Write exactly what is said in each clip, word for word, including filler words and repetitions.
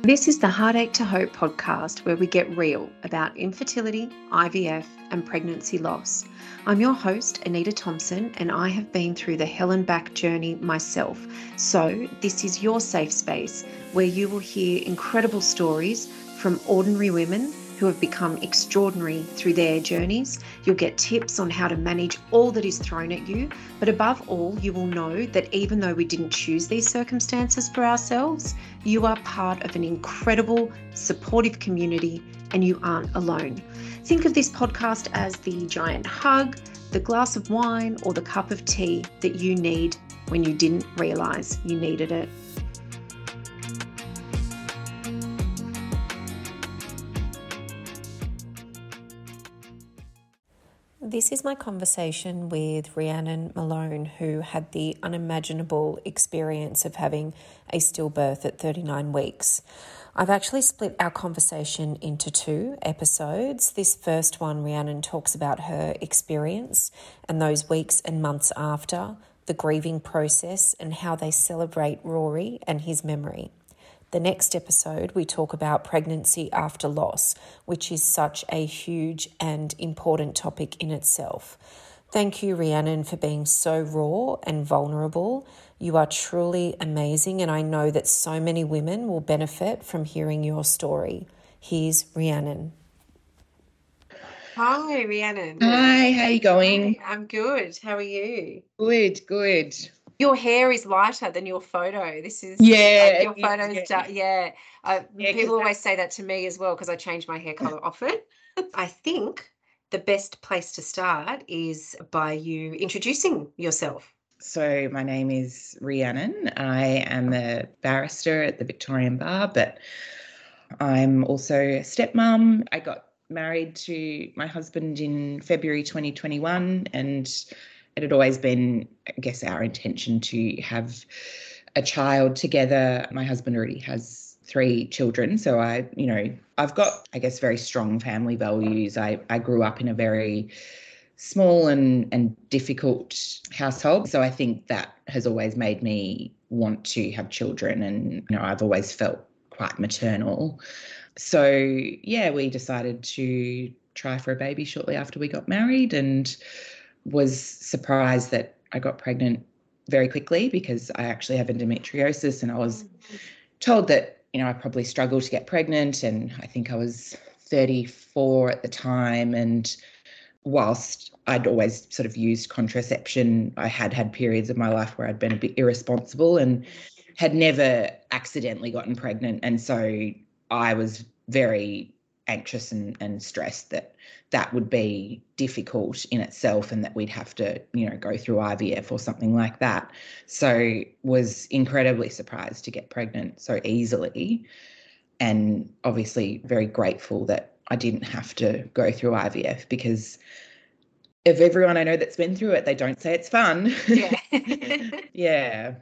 This is the Heartache to Hope podcast, where we get real about infertility, I V F and pregnancy loss. I'm your host, Anita Thompson, and I have been through the hell and back journey myself. So this is your safe space where you will hear incredible stories from ordinary women who have become extraordinary through their journeys. You'll get tips on how to manage all that is thrown at you. But above all, you will know that even though we didn't choose these circumstances for ourselves, you are part of an incredible, supportive community and you aren't alone. Think of this podcast as the giant hug, the glass of wine, or the cup of tea that you need when you didn't realize you needed it. This is my conversation with Rhiannon Malone, who had the unimaginable experience of having a stillbirth at thirty-nine weeks. I've actually split our conversation into two episodes. This first one, Rhiannon talks about her experience and those weeks and months after, the grieving process and how they celebrate Rory and his memory. The next episode, we talk about pregnancy after loss, which is such a huge and important topic in itself. Thank you, Rhiannon, for being so raw and vulnerable. You are truly amazing, and I know that so many women will benefit from hearing your story. Here's Rhiannon. Hi, Rhiannon. Hi, how are you going? Hi, I'm good. How are you? Good, good. Your hair is lighter than your photo. This is yeah. Like, your photos, yeah. Da- yeah. Uh, yeah people always say that to me as well because I change my hair color often. I think the best place to start is by you introducing yourself. So my name is Rhiannon. I am a barrister at the Victorian Bar, but I'm also a stepmom. I got married to my husband in February twenty twenty-one, and it had always been, I guess, our intention to have a child together. My husband already has three children. So I, you know, I've got, I guess, very strong family values. I, I grew up in a very small and, and difficult household. So I think that has always made me want to have children. And, you know, I've always felt quite maternal. So, yeah, we decided to try for a baby shortly after we got married, and was surprised that I got pregnant very quickly because I actually have endometriosis, and I was told that, you know, I probably struggle to get pregnant, and I think I was thirty-four at the time, and whilst I'd always sort of used contraception, I had had periods of my life where I'd been a bit irresponsible and had never accidentally gotten pregnant, and so I was very anxious and, and stressed that that would be difficult in itself and that we'd have to, you know, go through I V F or something like that. So was incredibly surprised to get pregnant so easily, and obviously very grateful that I didn't have to go through I V F, because of everyone I know that's been through it, they don't say it's fun. Yeah. yeah.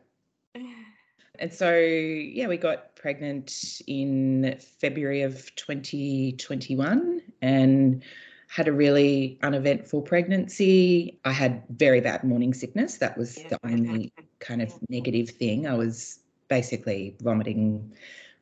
And so, yeah, we got pregnant in February of twenty twenty-one and had a really uneventful pregnancy. I had very bad morning sickness. That was yeah. the only kind of negative thing. I was basically vomiting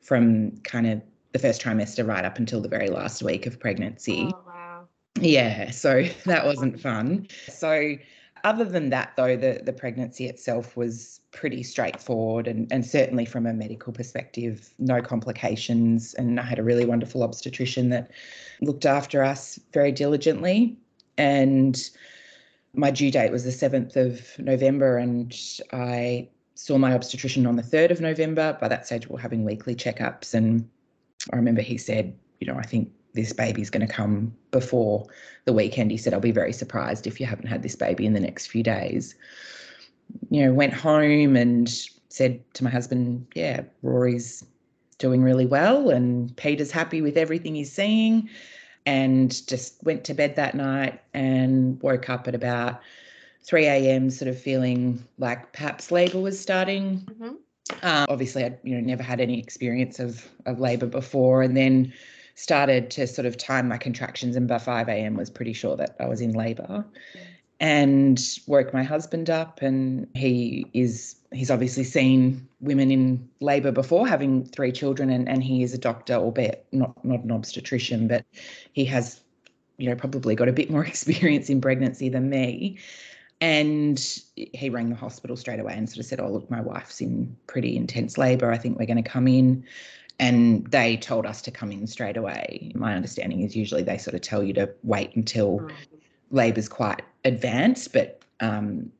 from kind of the first trimester right up until the very last week of pregnancy. Oh, wow. Yeah, so that wasn't fun. So other than that, though, the, the pregnancy itself was pretty straightforward, and, and certainly from a medical perspective, no complications. And I had a really wonderful obstetrician that looked after us very diligently. And my due date was the seventh of November, and I saw my obstetrician on the third of November. By that stage, we were having weekly checkups. And I remember he said, you know, I think this baby's going to come before the weekend. He said, I'll be very surprised if you haven't had this baby in the next few days. You know, went home and said to my husband, yeah, Rory's doing really well and Peter's happy with everything he's seeing, and just went to bed that night and woke up at about three a.m. sort of feeling like perhaps labour was starting. Mm-hmm. Um, obviously, I'd, you know, never had any experience of, of labour before, and then started to sort of time my contractions, and by five a.m. was pretty sure that I was in labour. and woke my husband up. And he is, he's obviously seen women in labour before, having three children, and, and he is a doctor, albeit not, not an obstetrician, but he has, you know, probably got a bit more experience in pregnancy than me. And he rang the hospital straight away and sort of said, oh, look, my wife's in pretty intense labour. I think we're going to come in. And they told us to come in straight away. My understanding is usually they sort of tell you to wait until mm. labour's quite advanced. But um,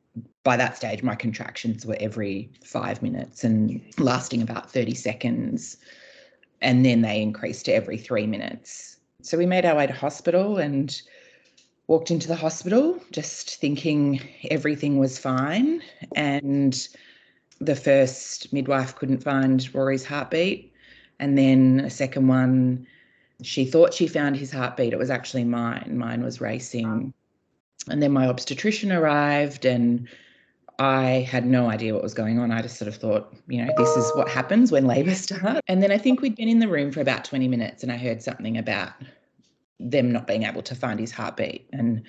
by that stage, my contractions were every five minutes and lasting about thirty seconds. And then they increased to every three minutes. So we made our way to hospital and walked into the hospital just thinking everything was fine, and the first midwife couldn't find Rory's heartbeat, and then a second one, she thought she found his heartbeat. It was actually mine. Mine was racing. And then my obstetrician arrived and I had no idea what was going on. I just sort of thought, you know, this is what happens when labour starts. And then I think we'd been in the room for about twenty minutes and I heard something about them not being able to find his heartbeat. And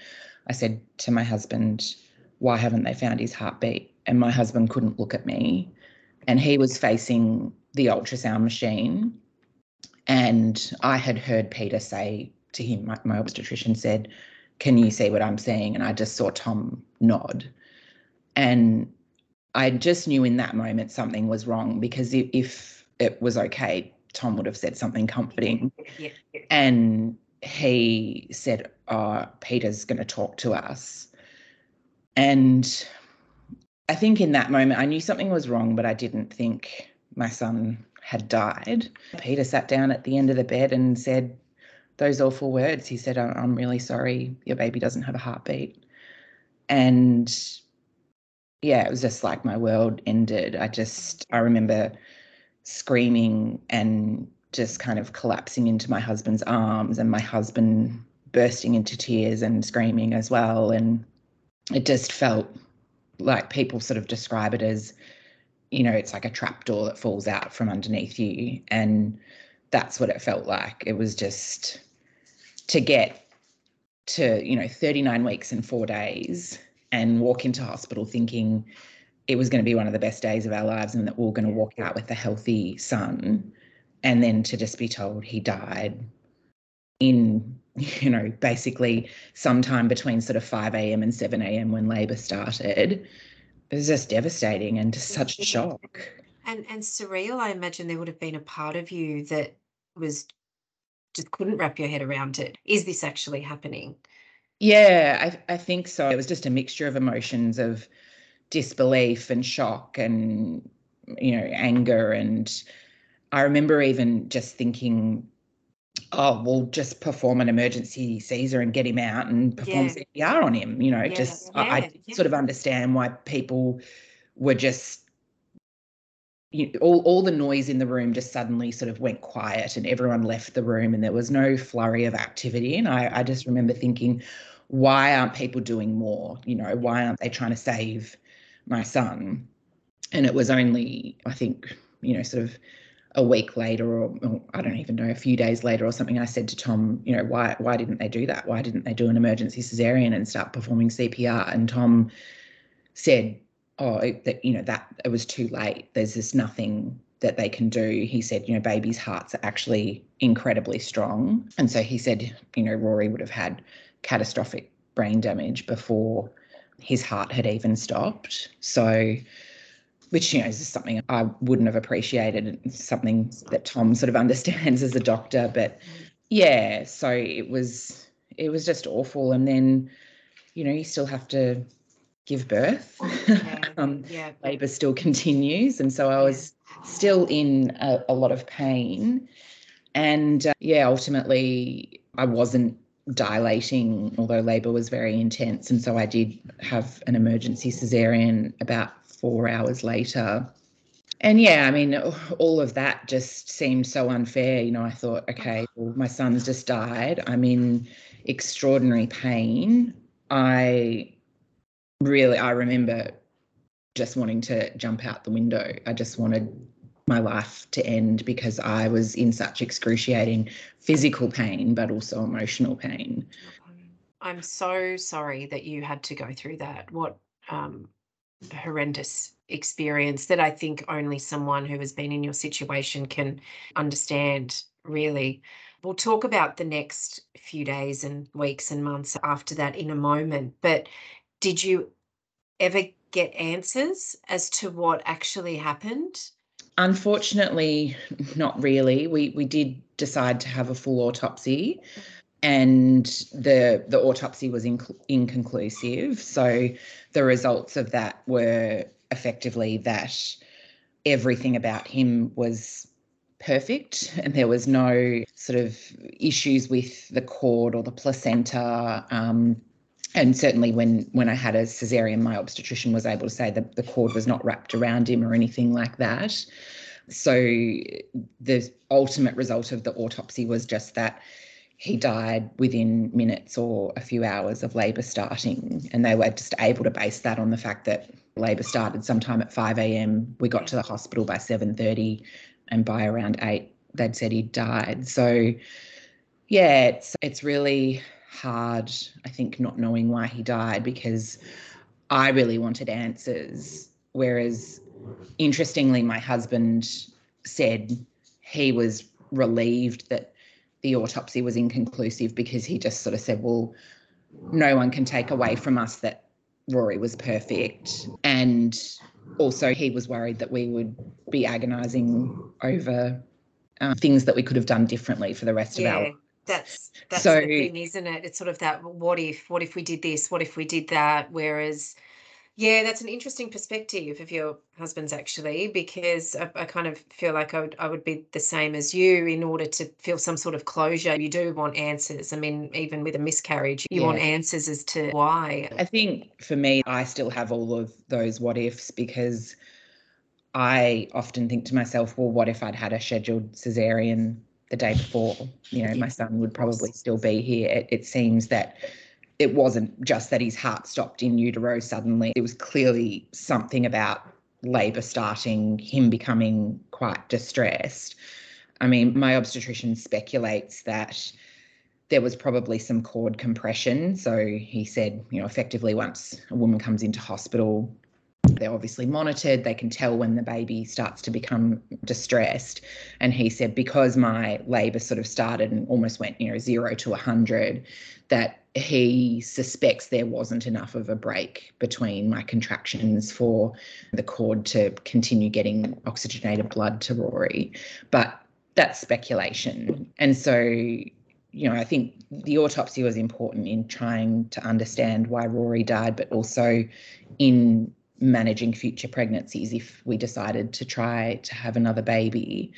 I said to my husband, why haven't they found his heartbeat? And my husband couldn't look at me, and he was facing the ultrasound machine. And I had heard Peter say to him, my, my obstetrician said, can you see what I'm seeing? And I just saw Tom nod. And I just knew in that moment something was wrong, because if, if it was okay, Tom would have said something comforting. Yeah. And he said, oh, Peter's going to talk to us. And I think in that moment I knew something was wrong, but I didn't think my son had died. Peter sat down at the end of the bed and said those awful words. He said, I'm really sorry, your baby doesn't have a heartbeat. And, yeah, it was just like my world ended. I just, I remember screaming and just kind of collapsing into my husband's arms, and my husband bursting into tears and screaming as well. And it just felt like, people sort of describe it as, you know, it's like a trapdoor that falls out from underneath you. And that's what it felt like. It was just to get to, you know, thirty-nine weeks and four days and walk into hospital thinking it was going to be one of the best days of our lives and that we we're going to walk out with a healthy son. And then to just be told he died in, you know, basically sometime between sort of five a.m. and seven a.m. when labour started. It was just devastating and just such a shock. And and surreal. I imagine there would have been a part of you that was just couldn't wrap your head around it. Is this actually happening? Yeah, I, I think so. It was just a mixture of emotions of disbelief and shock and, you know, anger. And I remember even just thinking, oh, we'll just perform an emergency Caesar and get him out and perform yeah. C P R on him. You know, yeah. just yeah. I, I yeah. sort of understand why people were just, you know, all, all the noise in the room just suddenly sort of went quiet and everyone left the room and there was no flurry of activity. And I, I just remember thinking, why aren't people doing more? You know, why aren't they trying to save my son? And it was only, I think, you know, sort of, a week later or, or I don't even know, a few days later or something, I said to Tom, you know, why why didn't they do that? Why didn't they do an emergency cesarean and start performing C P R? And Tom said, oh, it, that, you know, that it was too late. There's just nothing that they can do. He said, you know, babies' hearts are actually incredibly strong. And so he said, you know, Rory would have had catastrophic brain damage before his heart had even stopped. So, which, you know, is just something I wouldn't have appreciated, something that Tom sort of understands as a doctor. But, yeah, so it was it was just awful. And then, you know, you still have to give birth. Okay. um, yeah. Labour still continues. And so I was still in a, a lot of pain. And, uh, yeah, ultimately I wasn't dilating, although labour was very intense. And so I did have an emergency caesarean about four hours later. And yeah, I mean, all of that just seemed so unfair. You know, I thought, okay, well, my son's just died. I'm in extraordinary pain. I really, I remember just wanting to jump out the window. I just wanted my life to end because I was in such excruciating physical pain, but also emotional pain. I'm so sorry that you had to go through that. What um, horrendous experience that I think only someone who has been in your situation can understand, really. We'll talk about the next few days and weeks and months after that in a moment, but did you ever get answers as to what actually happened? Unfortunately, not really. We we did decide to have a full autopsy, and the the autopsy was inc- inconclusive. So the results of that were effectively that everything about him was perfect and there was no sort of issues with the cord or the placenta. Um, and certainly when, when I had a caesarean, my obstetrician was able to say that the cord was not wrapped around him or anything like that. So the ultimate result of the autopsy was just that he died within minutes or a few hours of labour starting, and they were just able to base that on the fact that labour started sometime at five a.m. We got to the hospital by seven thirty, and by around eight, they'd said he'd died. So, yeah, it's it's really hard, I think, not knowing why he died, because I really wanted answers, whereas, interestingly, my husband said he was relieved that the autopsy was inconclusive, because he just sort of said, well, no one can take away from us that Rory was perfect. And also he was worried that we would be agonising over um, things that we could have done differently for the rest yeah, of our life. That's, that's so, the thing, isn't it? It's sort of that what if, what if we did this, what if we did that? Whereas, yeah, that's an interesting perspective of your husband's actually, because I, I kind of feel like I would, I would be the same as you. In order to feel some sort of closure, you do want answers. I mean, even with a miscarriage, you yeah. want answers as to why. I think for me, I still have all of those what ifs, because I often think to myself, well, what if I'd had a scheduled cesarean the day before? You know, my son would probably still be here. It, it seems that it wasn't just that his heart stopped in utero suddenly. It was clearly something about labour starting, him becoming quite distressed. I mean, my obstetrician speculates that there was probably some cord compression. So he said, you know, effectively once a woman comes into hospital, they're obviously monitored. They can tell when the baby starts to become distressed. And he said, because my labour sort of started and almost went, you know, zero to one hundred, that he suspects there wasn't enough of a break between my contractions for the cord to continue getting oxygenated blood to Rory. But that's speculation. And so, you know, I think the autopsy was important in trying to understand why Rory died, but also in managing future pregnancies if we decided to try to have another baby.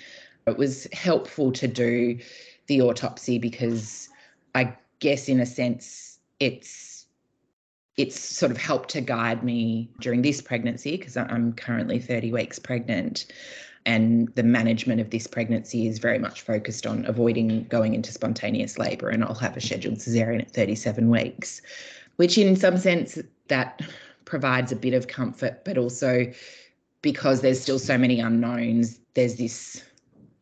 It was helpful to do the autopsy because I guess in a sense it's it's sort of helped to guide me during this pregnancy, because I'm currently thirty weeks pregnant, and the management of this pregnancy is very much focused on avoiding going into spontaneous labour, and I'll have a scheduled caesarean at thirty-seven weeks, which in some sense that provides a bit of comfort, but also because there's still so many unknowns, there's this,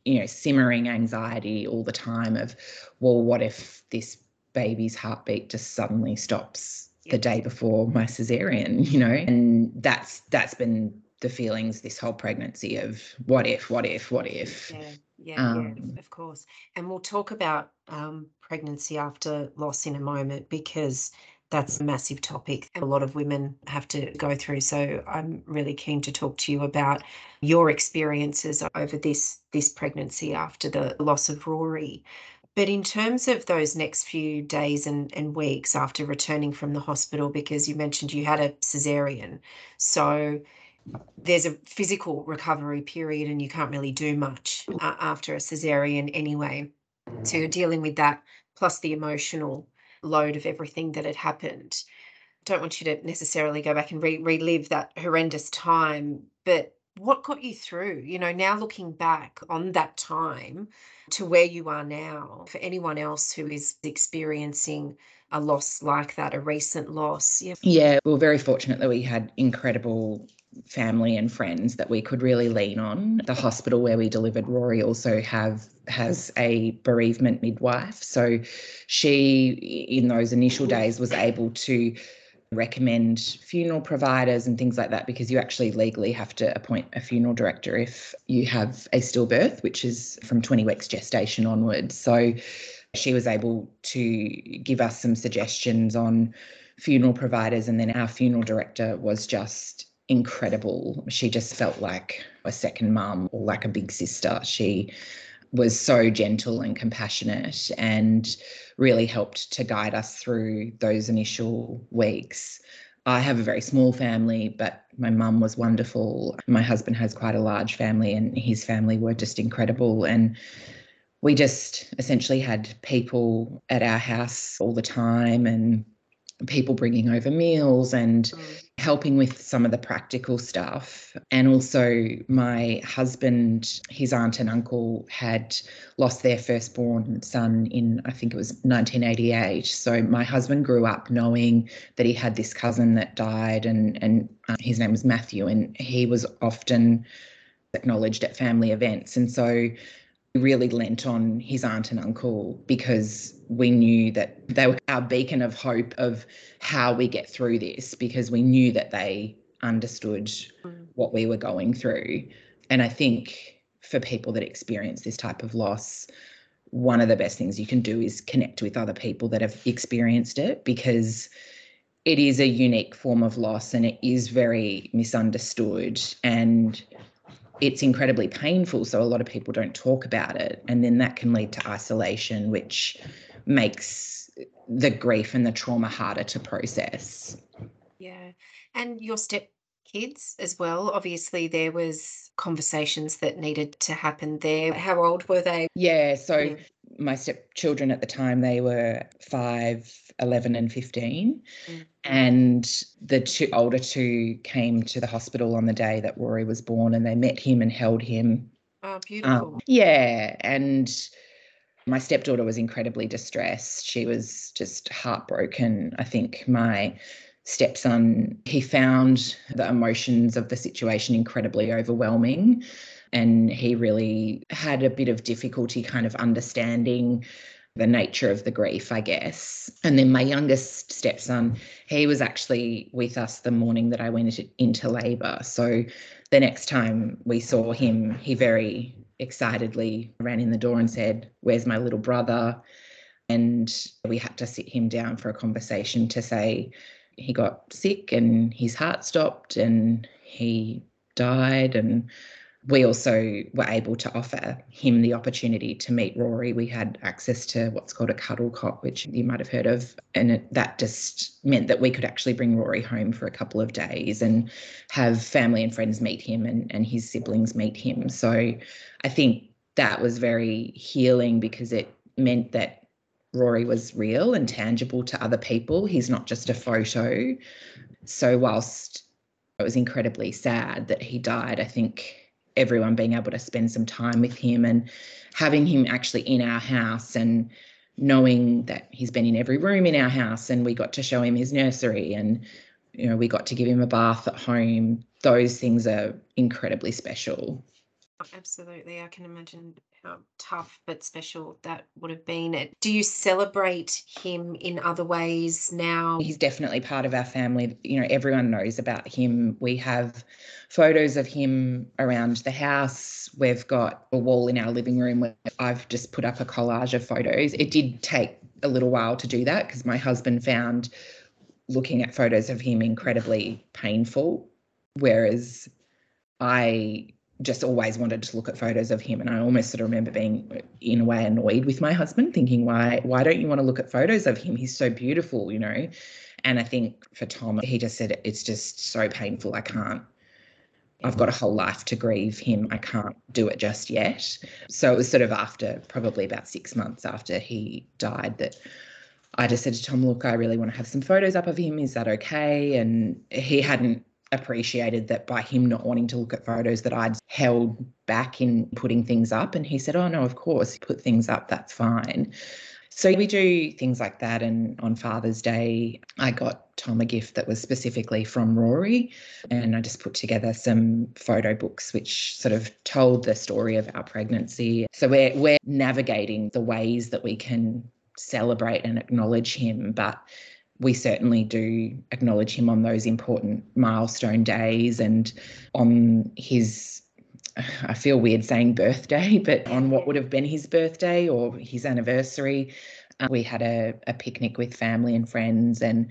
you know, simmering anxiety all the time of, well, what if this baby's heartbeat just suddenly stops the day before my caesarean, you know? And that's that's been the feelings this whole pregnancy of what if, what if, what if. Yeah, yeah, um, yeah of course. And we'll talk about um, pregnancy after loss in a moment, because that's a massive topic a lot of women have to go through. So I'm really keen to talk to you about your experiences over this, this pregnancy after the loss of Rory. But in terms of those next few days and, and weeks after returning from the hospital, because you mentioned you had a caesarean, so there's a physical recovery period and you can't really do much uh, after a caesarean anyway. So you're dealing with that plus the emotional load of everything that had happened. Don't want you to necessarily go back and re- relive that horrendous time, but what got you through? You know, now looking back on that time to where you are now, for anyone else who is experiencing a loss like that, a recent loss. Yeah, yeah, we were very fortunate that we had incredible family and friends that we could really lean on. The hospital where we delivered Rory also have has a bereavement midwife. So she, in those initial days, was able to recommend funeral providers and things like that, because you actually legally have to appoint a funeral director if you have a stillbirth, which is from twenty weeks gestation onwards. So she was able to give us some suggestions on funeral providers, and then our funeral director was just incredible. She just felt like a second mum or like a big sister. She was so gentle and compassionate and really helped to guide us through those initial weeks. I have a very small family, but my mum was wonderful. My husband has quite a large family, and his family were just incredible. And we just essentially had people at our house all the time, and people bringing over meals and helping with some of the practical stuff. And also my husband, his aunt and uncle had lost their firstborn son in, I think it was nineteen eighty-eight. So my husband grew up knowing that he had this cousin that died, and, and uh, his name was Matthew, and he was often acknowledged at family events. And so really lent on his aunt and uncle, because we knew that they were our beacon of hope of how we get through this, because we knew that they understood what we were going through. And I think for people that experience this type of loss, one of the best things you can do is connect with other people that have experienced it, because it is a unique form of loss and it is very misunderstood and it's incredibly painful, so a lot of people don't talk about it, and then that can lead to isolation, which makes the grief and the trauma harder to process. Yeah, and your stepkids as well, obviously there was conversations that needed to happen there. How old were they? Yeah, so yeah. My stepchildren at the time, they were five, eleven and fifteen. Mm-hmm. And the two older two came to the hospital on the day that Rory was born, and they met him and held him. Oh, beautiful. Um, yeah. And my stepdaughter was incredibly distressed. She was just heartbroken. I think my stepson, he found the emotions of the situation incredibly overwhelming, and he really had a bit of difficulty kind of understanding the nature of the grief, I guess. And then my youngest stepson, he was actually with us the morning that I went into labour. So the next time we saw him, he very excitedly ran in the door and said, "Where's my little brother?" And we had to sit him down for a conversation to say he got sick and his heart stopped and he died. And we also were able to offer him the opportunity to meet Rory. We had access to what's called a cuddle cot, which you might have heard of, and it, that just meant that we could actually bring Rory home for a couple of days and have family and friends meet him, and, and his siblings meet him. So I think that was very healing, because it meant that Rory was real and tangible to other people. He's not just a photo. So whilst it was incredibly sad that he died, I think everyone being able to spend some time with him and having him actually in our house and knowing that he's been in every room in our house, and we got to show him his nursery, and, you know, we got to give him a bath at home. Those things are incredibly special. Absolutely. I can imagine how tough but special that would have been. Do you celebrate him in other ways now? He's definitely part of our family. You know, everyone knows about him. We have photos of him around the house. We've got a wall in our living room where I've just put up a collage of photos. It did take a little while to do that, because my husband found looking at photos of him incredibly painful, whereas I just always wanted to look at photos of him. And I almost sort of remember being in a way annoyed with my husband, thinking, why why don't you want to look at photos of him? He's so beautiful, you know. And I think for Tom, he just said, it's just so painful. I can't, I've got a whole life to grieve him. I can't do it just yet. So it was sort of after probably about six months after he died that I just said to Tom, look, I really want to have some photos up of him. Is that okay? And he hadn't appreciated that by him not wanting to look at photos that I'd held back in putting things up. And he said, oh, no, of course, put things up, that's fine. So we do things like that. And on Father's Day, I got Tom a gift that was specifically from Rory, and I just put together some photo books which sort of told the story of our pregnancy. So we're, we're navigating the ways that we can celebrate and acknowledge him, but we certainly do acknowledge him on those important milestone days and on his, I feel weird saying birthday, but on what would have been his birthday or his anniversary. Um, we had a, a picnic with family and friends, and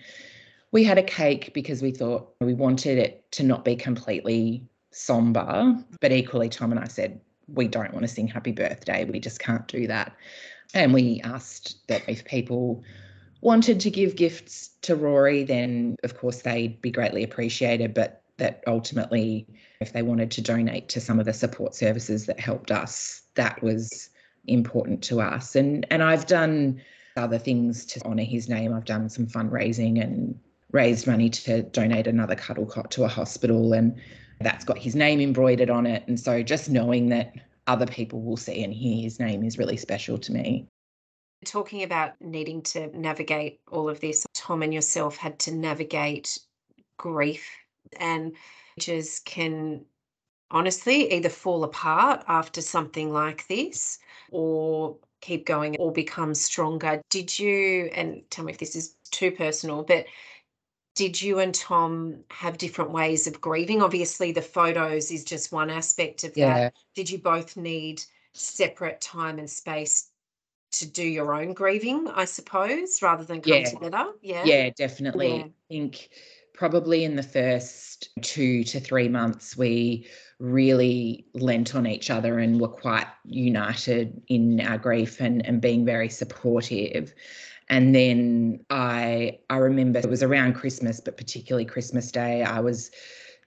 we had a cake because we thought we wanted it to not be completely somber, but equally Tom and I said, we don't want to sing happy birthday. We just can't do that. And we asked that if people wanted to give gifts to Rory, then of course they'd be greatly appreciated, but that ultimately if they wanted to donate to some of the support services that helped us, that was important to us. And and I've done other things to honour his name. I've done some fundraising and raised money to donate another cuddle cot to a hospital, and that's got his name embroidered on it. And so just knowing that other people will see and hear his name is really special to me. Talking about needing to navigate all of this, Tom and yourself had to navigate grief, and marriages can honestly either fall apart after something like this or keep going or become stronger. Did you, and tell me if this is too personal, but did you and Tom have different ways of grieving? Obviously, the photos is just one aspect of yeah. that. Did you both need separate time and space to do your own grieving, I suppose, rather than come yeah. together? Yeah, yeah, definitely. Yeah. I think probably in the first two to three months, we really lent on each other and were quite united in our grief and, and being very supportive. And then I I remember it was around Christmas, but particularly Christmas Day, I was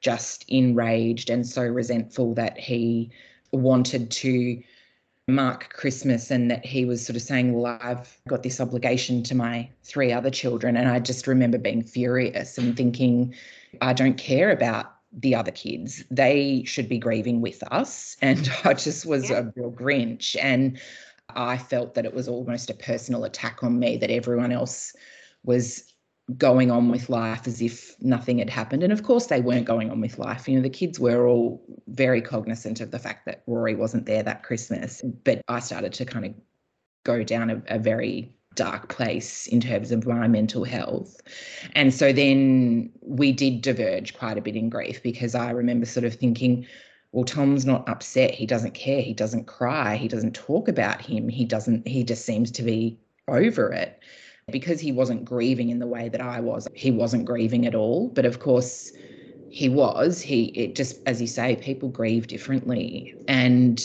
just enraged and so resentful that he wanted to mark Christmas and that he was sort of saying, well, I've got this obligation to my three other children. And I just remember being furious and thinking, I don't care about the other kids. They should be grieving with us. And I just was yeah. a real Grinch. And I felt that it was almost a personal attack on me, that everyone else was going on with life as if nothing had happened. And of course they weren't going on with life. You know, the kids were all very cognizant of the fact that Rory wasn't there that Christmas. But I started to kind of go down a, a very dark place in terms of my mental health. And so then we did diverge quite a bit in grief, because I remember sort of thinking, well, Tom's not upset. He doesn't care. He doesn't cry. He doesn't talk about him. He doesn't, he just seems to be over it. Because he wasn't grieving in the way that I was, he wasn't grieving at all. But of course he was. He, it just, as you say, people grieve differently. And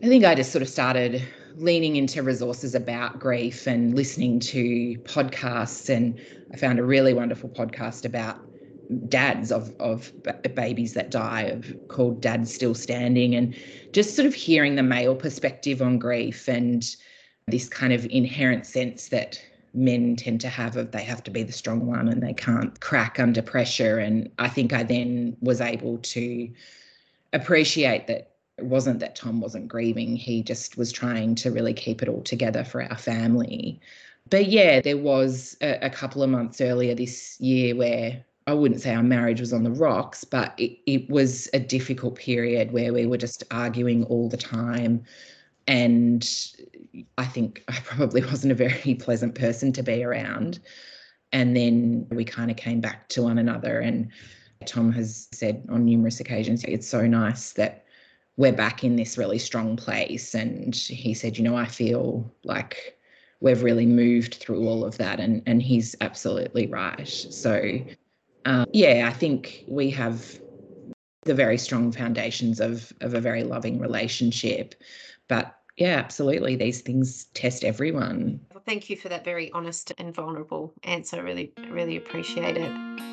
I think I just sort of started leaning into resources about grief and listening to podcasts. And I found a really wonderful podcast about dads of, of babies that die of, called Dads Still Standing, and just sort of hearing the male perspective on grief and this kind of inherent sense that men tend to have of they have to be the strong one and they can't crack under pressure. And I think I then was able to appreciate that it wasn't that Tom wasn't grieving. He just was trying to really keep it all together for our family. But yeah, there was a, a couple of months earlier this year where I wouldn't say our marriage was on the rocks, but it, it was a difficult period where we were just arguing all the time. And I think I probably wasn't a very pleasant person to be around. And then we kind of came back to one another. And Tom has said on numerous occasions, it's so nice that we're back in this really strong place. And he said, you know, I feel like we've really moved through all of that. And, and he's absolutely right. So, um, yeah, I think we have the very strong foundations of, of a very loving relationship. But yeah, absolutely. These things test everyone. Well, thank you for that very honest and vulnerable answer. Really, really appreciate it.